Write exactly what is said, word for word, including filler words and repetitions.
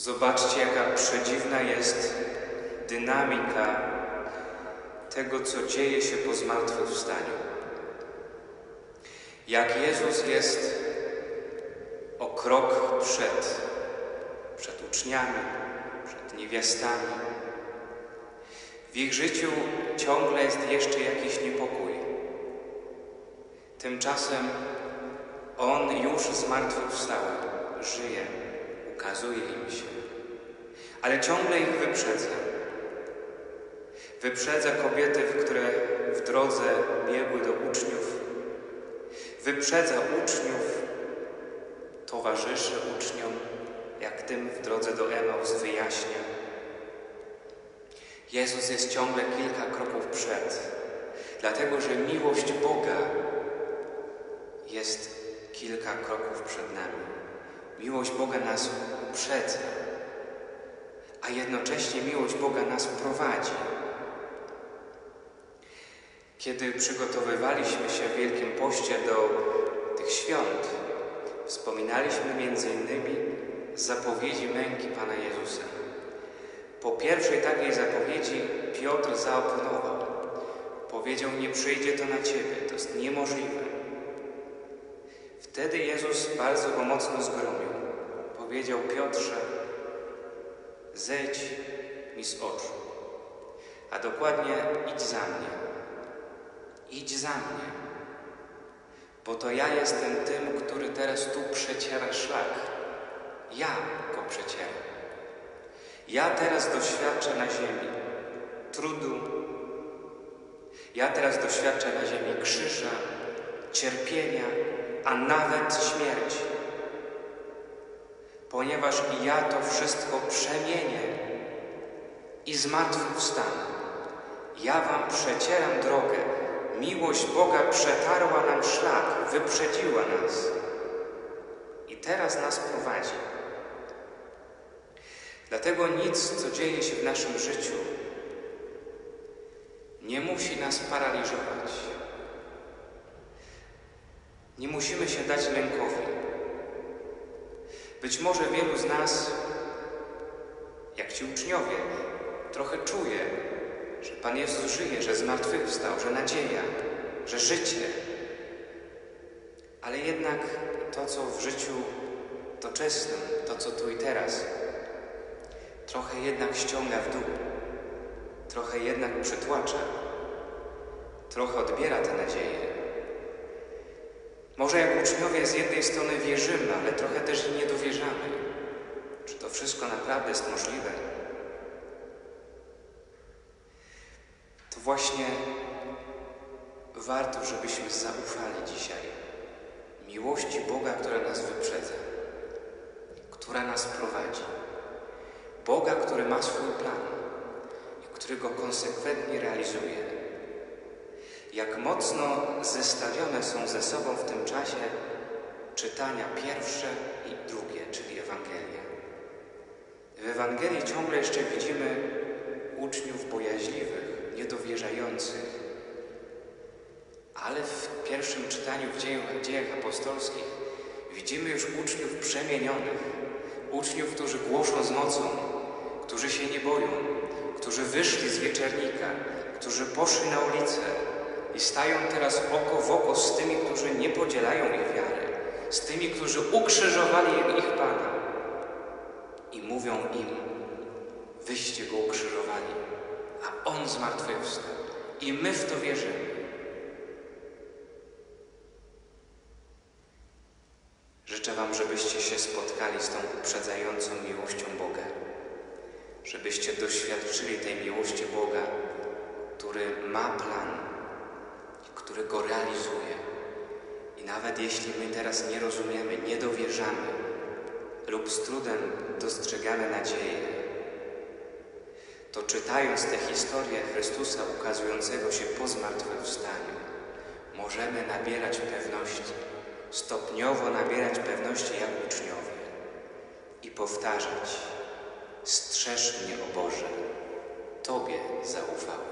Zobaczcie, jaka przedziwna jest dynamika tego, co dzieje się po zmartwychwstaniu. Jak Jezus jest o krok przed, przed uczniami, przed niewiastami. W ich życiu ciągle jest jeszcze jakiś niepokój. Tymczasem On już zmartwychwstały, żyje, ukazuje im się, ale ciągle ich wyprzedza. Wyprzedza kobiety, które w drodze biegły do uczniów. Wyprzedza uczniów, towarzyszy uczniom, jak tym w drodze do Emaus wyjaśnia. Jezus jest ciągle kilka kroków przed, dlatego że miłość Boga jest kilka kroków przed nami. Miłość Boga nas uprzedza, a jednocześnie miłość Boga nas prowadzi. Kiedy przygotowywaliśmy się w Wielkim Poście do tych świąt, wspominaliśmy między innymi zapowiedzi męki Pana Jezusa. Po pierwszej takiej zapowiedzi Piotr zaoponował. Powiedział, nie przyjdzie to na Ciebie, to jest niemożliwe. Wtedy Jezus bardzo go mocno zgromił. Powiedział, Piotrze, zejdź mi z oczu, a dokładnie idź za mnie. Idź za mnie, bo to ja jestem tym, który teraz tu przeciera szlak. Ja go przecieram. Ja teraz doświadczę na ziemi trudu. Ja teraz doświadczę na ziemi krzyża, cierpienia, a nawet śmierci. Ponieważ ja to wszystko przemienię i zmartwychwstanę. Ja wam przecieram drogę. Miłość Boga przetarła nam szlak, wyprzedziła nas. I teraz nas prowadzi. Dlatego nic, co dzieje się w naszym życiu, nie musi nas paraliżować. Nie musimy się dać lękowi. Być może wielu z nas, jak ci uczniowie, trochę czuje, że Pan Jezus żyje, że zmartwychwstał, że nadzieja, że życie. Ale jednak to, co w życiu doczesnym, to, co tu i teraz, trochę jednak ściąga w dół, trochę jednak przytłacza, trochę odbiera tę nadzieję. Może jak uczniowie z jednej strony wierzymy, ale trochę też i nie dowierzamy. Czy to wszystko naprawdę jest możliwe? To właśnie warto, żebyśmy zaufali dzisiaj miłości Boga, która nas wyprzedza, która nas prowadzi. Boga, który ma swój plan i który go konsekwentnie realizuje. Jak mocno zestawione są ze sobą w tym czasie czytania pierwsze i drugie, czyli Ewangelia. W Ewangelii ciągle jeszcze widzimy uczniów bojaźliwych, niedowierzających, ale w pierwszym czytaniu w dziejach, dziejach apostolskich widzimy już uczniów przemienionych, uczniów, którzy głoszą z mocą, którzy się nie boją, którzy wyszli z wieczernika, którzy poszli na ulicę, i stają teraz oko w oko z tymi, którzy nie podzielają ich wiary, z tymi, którzy ukrzyżowali ich Pana. I mówią im, wyście Go ukrzyżowali, a On zmartwychwstał. I my w to wierzymy. Życzę wam, żebyście się spotkali z tą uprzedzającą miłością Boga. Żebyście doświadczyli tej miłości Boga, który ma plan, który go realizuje. I nawet jeśli my teraz nie rozumiemy, nie dowierzamy lub z trudem dostrzegamy nadzieję, to czytając tę historię Chrystusa ukazującego się po zmartwychwstaniu, możemy nabierać pewności, stopniowo nabierać pewności jak uczniowie i powtarzać: strzeż mnie, o Boże, Tobie zaufałem.